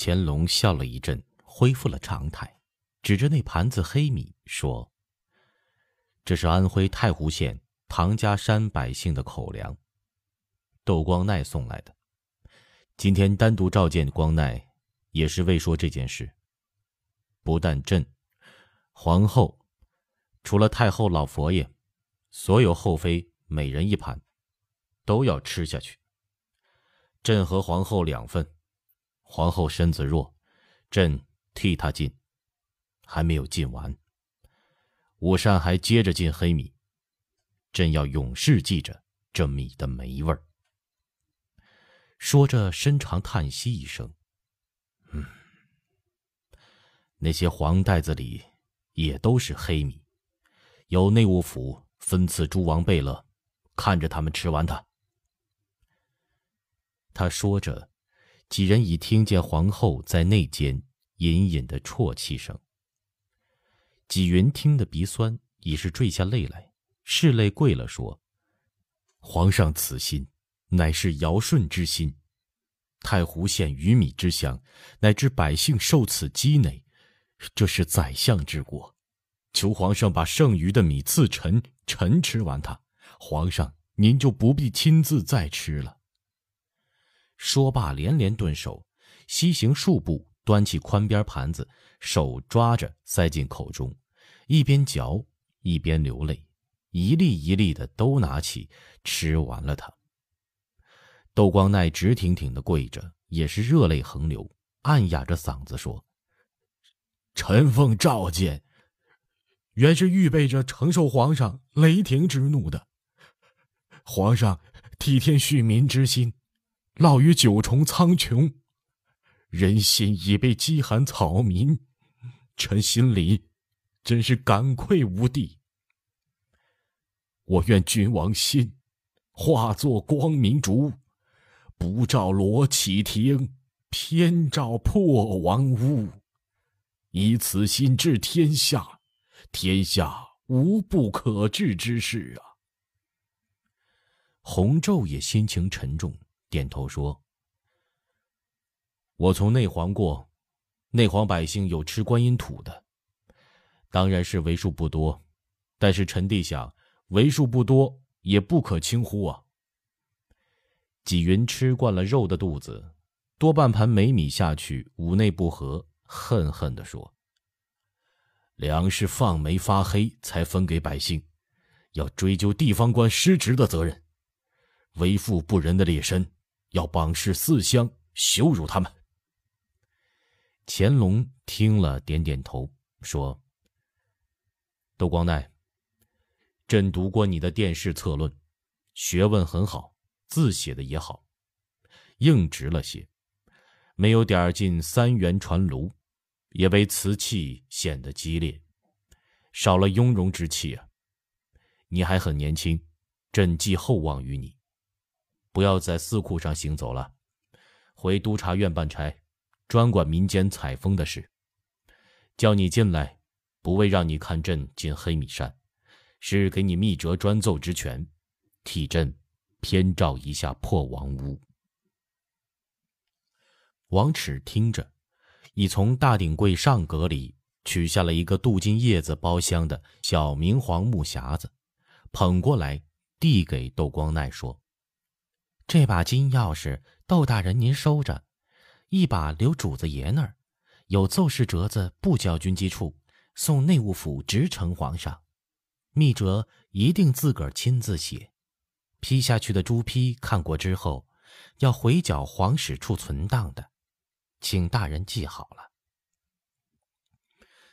乾隆笑了一阵，恢复了常态，指着那盘子黑米说：“这是安徽太湖县唐家山百姓的口粮，窦光鼐送来的。今天单独召见光鼐，也是为说这件事。不但朕、皇后，除了太后、老佛爷，所有后妃每人一盘，都要吃下去。朕和皇后两份，皇后身子弱，朕替她进，还没有进完。午膳还接着进黑米，朕要永世记着这米的霉味儿。”说着深长叹息一声，那些黄袋子里也都是黑米，由内务府分赐诸王贝勒，看着他们吃完它。他说着，几人已听见皇后在内间隐隐的啜泣声。纪云听得鼻酸，已是坠下泪来，拭泪跪了，说：“皇上此心，乃是尧舜之心，太湖县鱼米之乡，乃至百姓受此积馁，这是宰相之过。求皇上把剩余的米赐臣，臣吃完它，皇上您就不必亲自再吃了。”说罢连连顿首，西行数步，端起宽边盘子，手抓着塞进口中，一边嚼一边流泪，一粒一粒的都拿起吃完了它。窦光鼐直挺挺地跪着，也是热泪横流，暗哑着嗓子说：“臣奉召见，原是预备着承受皇上雷霆之怒的。皇上替天恤民之心，烙于九重苍穹，人心已被饥寒草民，臣心里真是感愧无地。我愿君王心化作光明烛，不照罗绮亭，偏照破王屋。以此心治天下，天下无不可治之事啊。”洪昼也心情沉重，点头说：“我从内黄过，内黄百姓有吃观音土的，当然是为数不多，但是臣弟想，为数不多也不可轻忽啊。”纪云吃惯了肉的肚子，多半盘霉米下去，五内不和，恨恨地说：“粮食放霉发黑才分给百姓，要追究地方官失职的责任，为富不仁的劣绅，要绑市四乡羞辱他们。”乾隆听了点点头，说：“窦光鼐，朕读过你的殿试策论，学问很好，字写的也好，硬直了些，没有点进三元传炉，也被瓷器显得激烈，少了雍容之气啊。你还很年轻，朕寄厚望于你，不要在四库上行走了，回督察院办差，专管民间采风的事。叫你进来，不为让你看朕进黑米山，是给你密折专奏之权，替朕偏照一下破王屋。”王尺听着，已从大顶柜上格里取下了一个镀金叶子包镶的小明黄木匣子，捧过来递给窦光鼐说：“这把金钥匙，窦大人您收着，一把留主子爷那儿，有奏事折子不交军机处，送内务府直呈皇上。密折一定自个儿亲自写，批下去的朱批看过之后，要回缴皇史处存档的，请大人记好了。”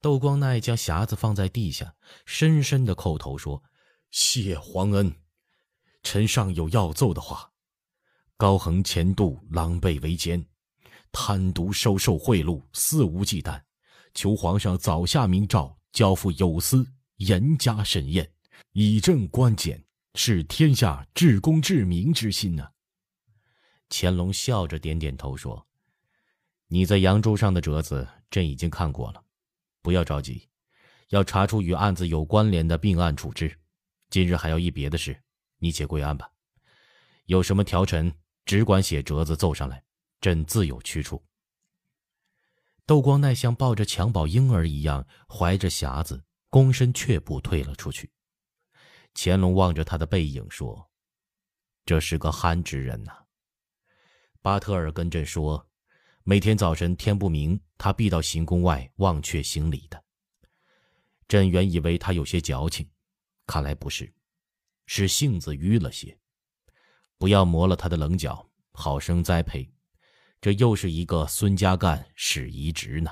窦光鼐将匣子放在地下，深深地叩头说：“谢皇恩，臣尚有要奏的话。高恒前度狼狈为奸，贪渎收受贿赂，肆无忌惮，求皇上早下明诏，交付有司严加审验，以正观检，是天下至公至明之心啊。”乾隆笑着点点头说：“你在扬州上的折子，朕已经看过了，不要着急，要查出与案子有关联的并案处置。今日还要一别的事，你且归案吧。有什么条陈，只管写折子奏上来，朕自有去处。”窦光鼐像抱着襁褓婴儿一样，怀着匣子，躬身却步退了出去。乾隆望着他的背影说：“这是个憨直人呐。”巴特尔根镇说，每天早晨天不明，他必到行宫外忘却行礼的。朕原以为他有些矫情，看来不是，是性子迂了些。不要磨了他的棱角，好生栽培。这又是一个孙家淦史遗直呢。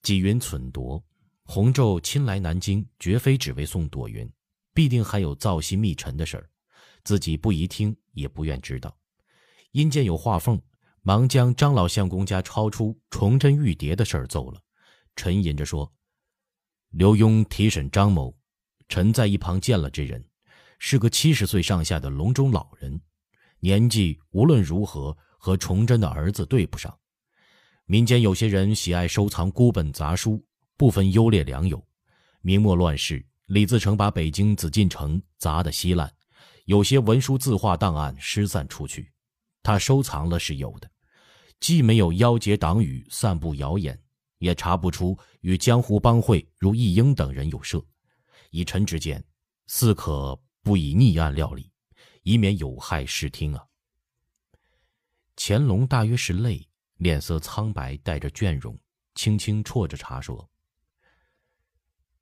纪云忖夺，弘昼亲来南京，绝非只为送朵云，必定还有造诣密陈的事儿，自己不宜听，也不愿知道。因见有画缝，忙将张老相公家抄出崇祯玉牒的事儿奏了，沉吟着说：“刘墉提审张某，臣在一旁见了这人，是个70岁上下的隆中老人，年纪无论如何和崇祯的儿子对不上。民间有些人喜爱收藏孤本杂书，不分优劣良友，明末乱世，李自成把北京紫禁城砸得稀烂，有些文书字画档案失散出去，他收藏了是有的，既没有腰结党羽、散布谣言，也查不出与江湖帮会如义英等人有涉。以臣之见，似可不以逆案料理，以免有害视听啊。”乾隆大约是累，脸色苍白，带着倦容，轻轻啜着茶说：“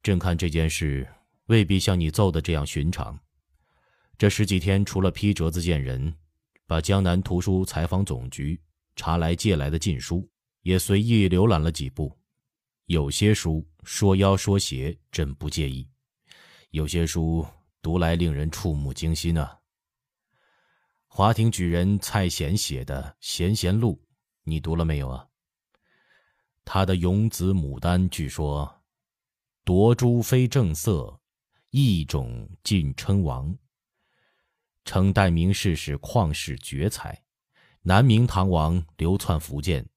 朕看这件事未必像你奏的这样寻常。这十几天除了批折子见人，把江南图书采访总局查来借来的禁书也随意浏览了几部。有些书说妖说邪，朕不介意；有些书读来令人触目惊心啊。华亭举人蔡狝写的《闲闲录》，你读了没有啊？他的《咏子牡丹》据说夺诸非正色，异种尽称王，称代明世是旷世绝才。南明唐王流窜福建，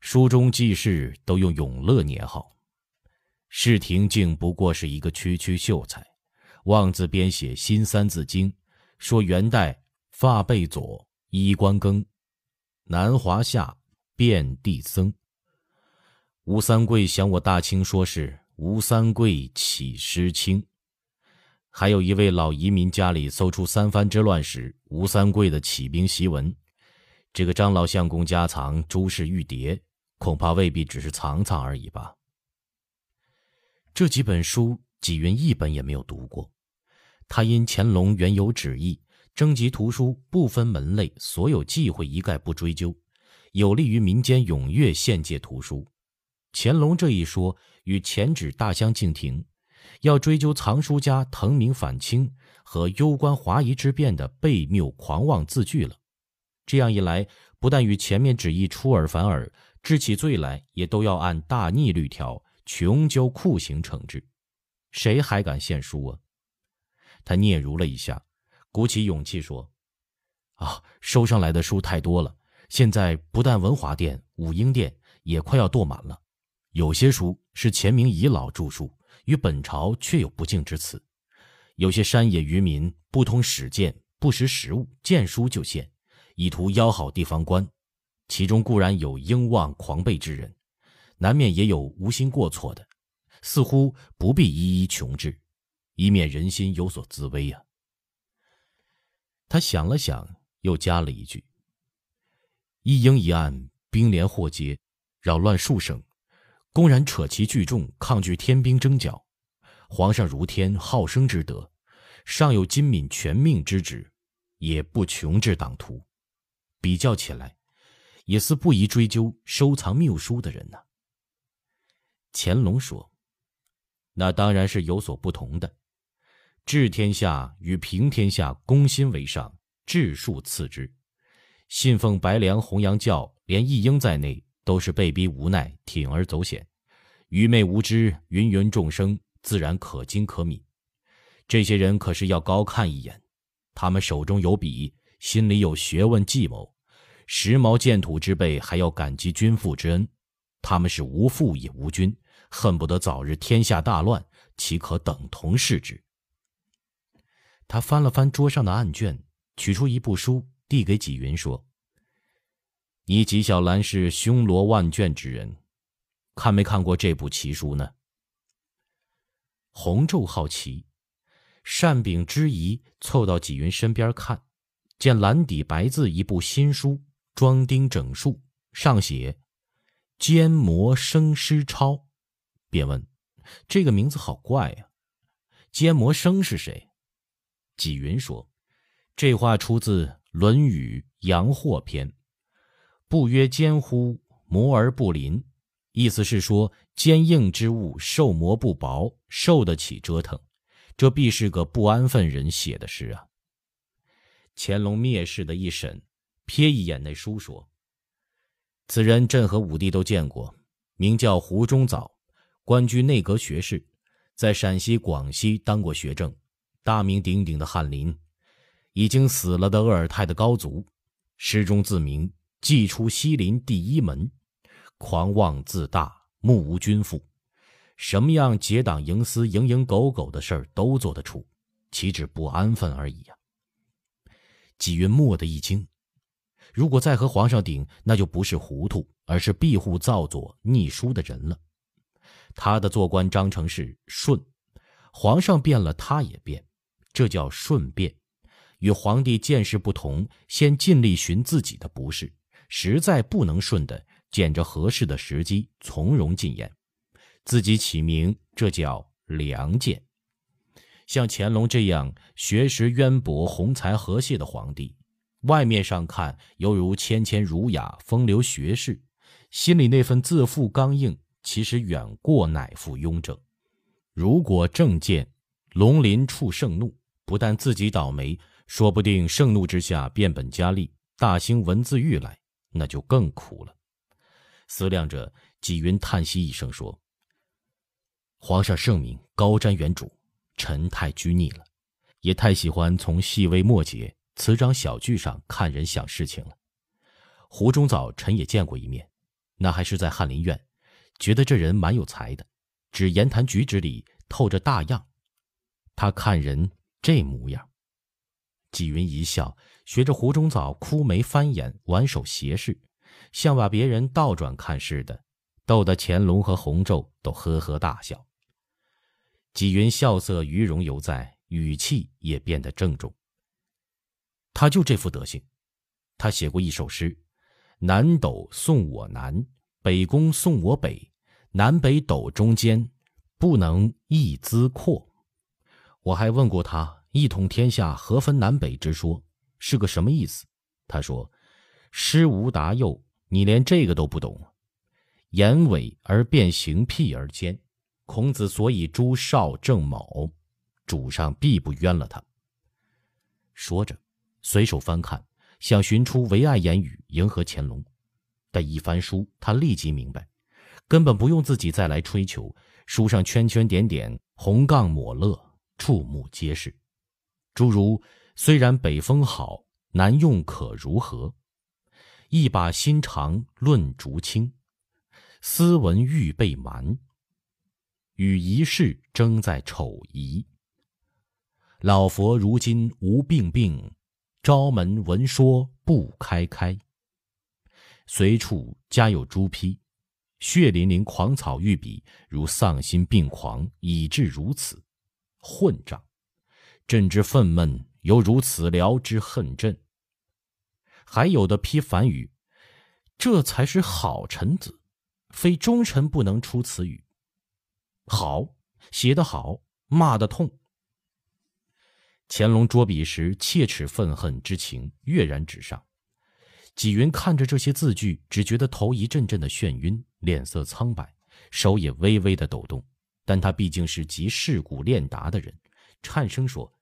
书中记事都用永乐年号。世廷竟不过是一个区秀才，妄自编写新三字经，说元代发背左，衣冠更，南华夏遍地僧。吴三桂想我大清说是吴三桂起诗清。还有一位老移民家里搜出三藩之乱时吴三桂的起兵檄文。这个张老相公家藏诸事玉牒，恐怕未必只是藏而已吧。这几本书纪云一本也没有读过。他因乾隆原有旨意，征集图书不分门类，所有忌讳一概不追究，有利于民间踊跃献借图书。乾隆这一说与前旨大相径庭，要追究藏书家腾名反清和攸关华夷之变的悖谬狂妄字句了。这样一来，不但与前面旨意出尔反尔，治起罪来也都要按大逆律条穷究酷刑惩治，谁还敢献书啊？他嗫嚅了一下，鼓起勇气说：“收上来的书太多了，现在不但文华殿、武英殿也快要垛满了。有些书是前明遗老著述，与本朝确有不敬之词。有些山野渔民不通史鉴，不识时务，见书就献，以图邀好地方官。其中固然有英妄狂悖之人，难免也有无心过错的，似乎不必一一穷治，以免人心有所滋微啊。”他想了想，又加了一句：“一英一案兵连祸结，扰乱数省，公然扯旗聚众，抗拒天兵征剿，皇上如天好生之德，尚有今敏全命之旨，也不穷治党徒。比较起来，也似不宜追究收藏谬书的人呢。”乾隆说：“那当然是有所不同的。治天下与平天下，公心为上，治术次之。信奉白莲弘扬教，连义英在内都是被逼无奈，铤而走险，愚昧无知，芸芸众生自然可金可悯。这些人可是要高看一眼，他们手中有笔，心里有学问计谋，时髦建土之辈还要感激君父之恩，他们是无父也无君，恨不得早日天下大乱，岂可等同视之。”他翻了翻桌上的案卷，取出一部书递给纪云说：“你纪晓岚是胸罗万卷之人，看没看过这部奇书呢？洪昼好奇，善秉之疑凑到纪云身边看，见蓝底白字一部新书，装订整数，上写“奸魔生师超”，便问：“这个名字好怪呀、啊，奸魔生是谁？”纪云说：“这话出自《论语·阳货篇》。”不曰奸乎，磨而不临。意思是说，坚硬之物受磨不薄，受得起折腾。这必是个不安分人写的诗啊。乾隆蔑视的一审，瞥一眼那书说：“此人朕和武帝都见过，名叫胡中藻，官居内阁学士，在陕西、广西当过学政，大名鼎鼎的翰林，已经死了的鄂尔泰的高祖，诗中自明。”既出西林第一门，狂妄自大，目无君父，什么样结党营私、蝇营狗苟的事儿都做得出，岂止不安分而已呀、啊！纪云蓦地一惊，如果再和皇上顶，那就不是糊涂，而是庇护造作、逆书的人了。他的做官章程是顺，皇上变了，他也变，这叫顺变。与皇帝见识不同，先尽力寻自己的不是。实在不能顺的，捡着合适的时机，从容进言，自己起名，这叫良谏。像乾隆这样学识渊博、宏才和谐的皇帝，外面上看犹如谦谦儒雅、风流学士，心里那份自负刚硬，其实远过乃父雍正。如果政见龙鳞触盛怒，不但自己倒霉，说不定盛怒之下变本加厉，大兴文字狱来，那就更苦了。思量着，纪云叹息一声说：“皇上圣明，高瞻远瞩，臣太拘泥了，也太喜欢从细微末节、词章小句上看人想事情了。胡中藻，臣也见过一面，那还是在翰林院，觉得这人蛮有才的，只言谈举止里透着大样。他看人这模样。”纪云一笑，学着胡中藻枯眉翻眼，挽手斜视，像把别人倒转看似的，逗得乾隆和洪昼都呵呵大笑。纪云笑色余容犹在，语气也变得郑重。他就这副德行。他写过一首诗：“南斗送我南，北宫送我北，南北斗中间，不能一兹阔。”我还问过他一统天下何分南北之说是个什么意思？他说：“师无答幼，你连这个都不懂。言伪而变形，辟而奸。孔子所以诛少正卯，主上必不冤了他。”说着，随手翻看，想寻出唯爱言语迎合乾隆。但一翻书，他立即明白，根本不用自己再来追求。书上圈圈点点，红杠抹勒，触目皆是。诸如虽然北风好，南用可如何？一把心肠论竹青，斯文欲被瞒，与一世争在丑疑。老佛如今无病病，朝门闻说不开开。随处家有朱批，血淋淋狂草欲笔，如丧心病狂，以致如此混账。朕之愤懑，犹如此燎之恨朕。还有的批反语，这才是好臣子，非忠臣不能出此语。好，写得好，骂得痛。乾隆捉笔时切齿愤恨之情跃然纸上。纪云看着这些字句，只觉得头一阵阵的眩晕，脸色苍白，手也微微的抖动。但他毕竟是集世故练达的人，颤声说：“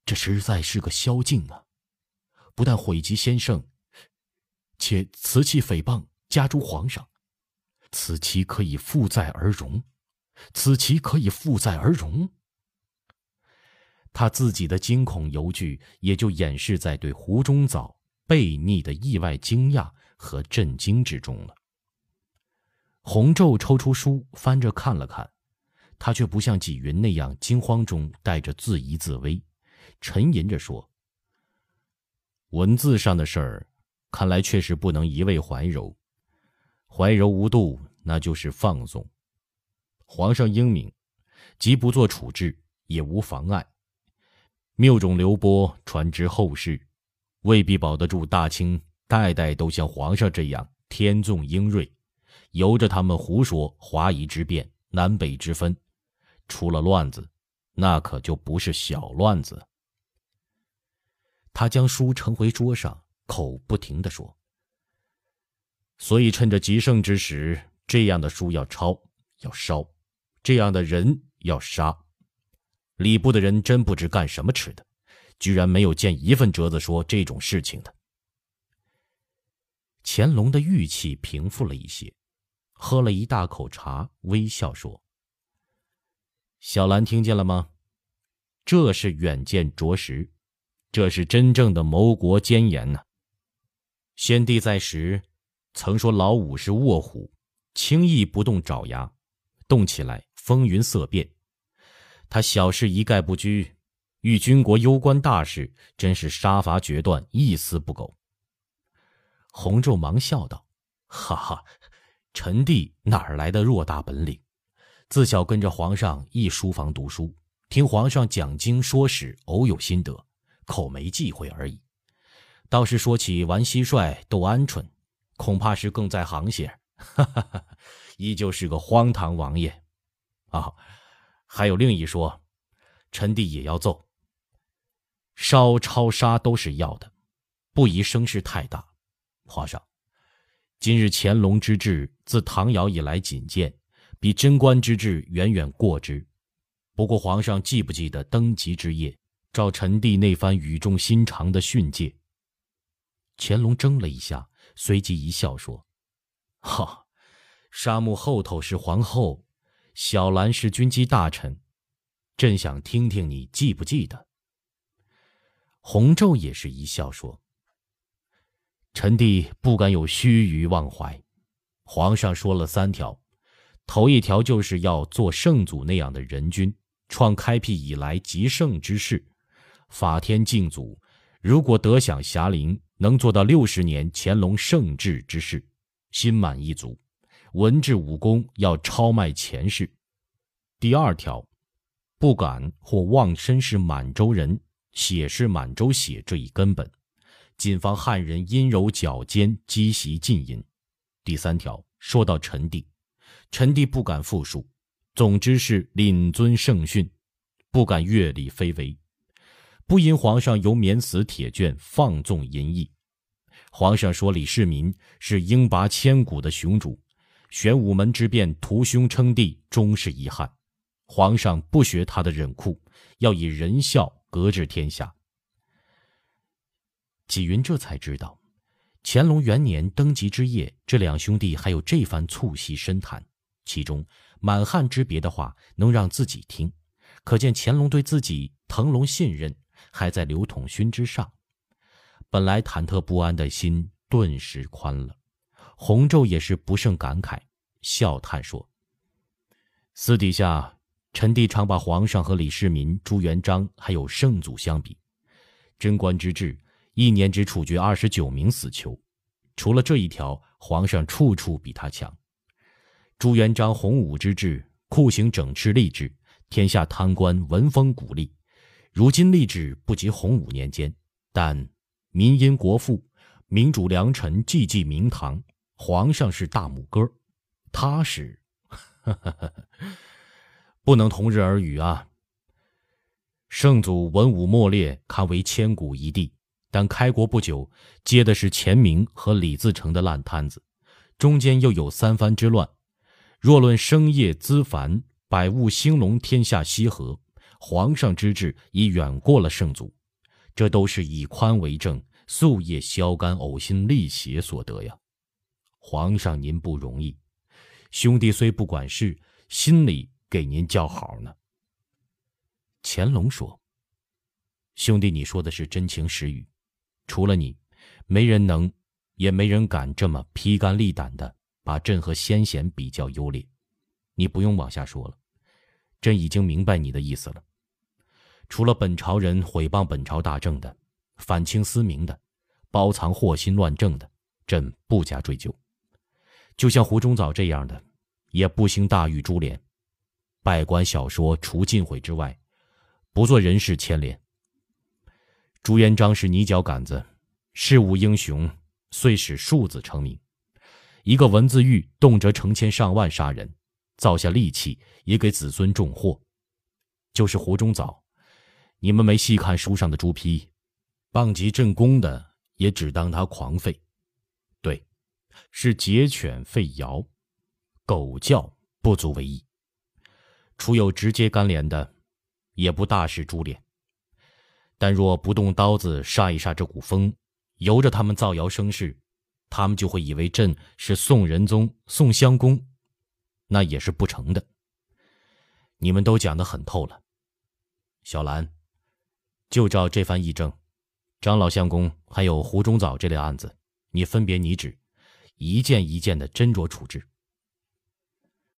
这实在是个宵禁啊！不但毁及先圣，且此起诽谤，加诸皇上。此其可以负载而容，此其可以负载而容。”他自己的惊恐犹惧，也就掩饰在对胡中藻悖逆的意外惊讶和震惊之中了。洪昼抽出书，翻着看了看。他却不像纪云那样惊慌中带着自疑自危，沉吟着说：“文字上的事儿，看来确实不能一味怀柔，怀柔无度，那就是放纵。皇上英明，即不做处置，也无妨碍。谬种流播，传之后世，未必保得住大清代代都像皇上这样天纵英睿，由着他们胡说华夷之辩、南北之分，出了乱子，那可就不是小乱子。他将书呈回桌上，口不停地说：“所以趁着极盛之时，这样的书要抄，要烧，这样的人要杀。礼部的人真不知干什么吃的，居然没有见一份折子说这种事情的。”乾隆的郁气平复了一些，喝了一大口茶，微笑说：“小兰听见了吗？这是远见卓识，这是真正的谋国奸言呐！先帝在时曾说老五是卧虎，轻易不动爪牙，动起来风云色变。他小事一概不拘，与军国攸关大事，真是杀伐决断，一丝不苟。”洪仲忙笑道：“哈哈，臣弟哪来的偌大本领？自小跟着皇上一书房读书，听皇上讲经说史，偶有心得，口没忌讳而已。倒是说起玩蟋蟀斗鹌鹑，恐怕是更在行些。哈哈哈，依旧是个荒唐王爷啊！还有另一说，臣弟也要奏。烧、抄、杀都是要的，不宜声势太大。皇上，今日乾隆之治，自唐尧以来仅见，比贞观之治远远过之。不过皇上记不记得登基之夜，照臣弟那番语重心长的训诫？”乾隆怔了一下，随即一笑说：“哈，沙漠后头是皇后，小兰是军机大臣，朕想听听你记不记得。”洪昼也是一笑说：“臣弟不敢有虚臾忘怀。皇上说了三条，头一条就是要做圣祖那样的人君，创开辟以来极盛之事。法天敬祖，如果得享遐龄，能做到60年乾隆圣治之事，心满意足。文治武功要超迈前世。第二条，不敢或忘身是满洲人，血是满洲血这一根本，谨防汉人阴柔狡奸，积习禁淫。第三条，说到臣弟不敢复述，总之是领尊圣训，不敢越礼非为。不因皇上由免死铁券放纵淫逸。皇上说李世民是英拔千古的雄主，玄武门之变屠兄称帝，终是遗憾。皇上不学他的忍酷，要以仁孝革治天下。”纪云这才知道，乾隆元年登基之夜，这两兄弟还有这番促膝深谈，其中满汉之别的话能让自己听，可见乾隆对自己腾笼信任还在刘统勋之上。本来忐忑不安的心顿时宽了。洪昼也是不胜感慨，笑叹说：“私底下臣弟常把皇上和李世民、朱元璋还有圣祖相比。贞观之治，1年只处决29名死囚，除了这一条，皇上处处比他强。朱元璋洪武之治，酷刑整治吏治，天下贪官闻风鼓励。如今吏治不及洪武年间，但民因国富，民主良臣济济明堂，皇上是大拇哥，他是不能同日而语啊。圣祖文武末列，堪为千古一帝，但开国不久，接的是钱明和李自成的烂摊子，中间又有三藩之乱。若论生业资繁，百物兴隆，天下羲和，皇上之治已远过了圣祖，这都是以宽为政，夙夜消肝，呕心沥血所得呀。皇上您不容易，兄弟虽不管事，心里给您叫好呢。”乾隆说：“兄弟，你说的是真情实语，除了你，没人能，也没人敢这么披肝沥胆的把朕和先贤比较优劣。你不用往下说了，朕已经明白你的意思了。除了本朝人毁谤本朝大政的，反清思明的，包藏祸心乱政的，朕不加追究。就像胡中藻这样的，也不兴大狱株连，拜官小说除尽毁之外，不做人事牵连。朱元璋是泥脚杆子，事无英雄，遂使庶子成名。一个文字狱动辄成千上万杀人，造下戾气，也给子孙种祸。就是胡中藻，你们没细看书上的朱批，谤及朕功的也只当他狂吠。对，是桀犬吠尧，狗叫不足为意。除有直接干连的，也不大事株连。但若不动刀子煞一煞这股风，由着他们造谣生事，他们就会以为朕是宋仁宗、宋襄公，那也是不成的。你们都讲得很透了，小兰，就照这番议政，张老相公还有胡中藻这类案子，你分别拟旨，一件一件的斟酌处置。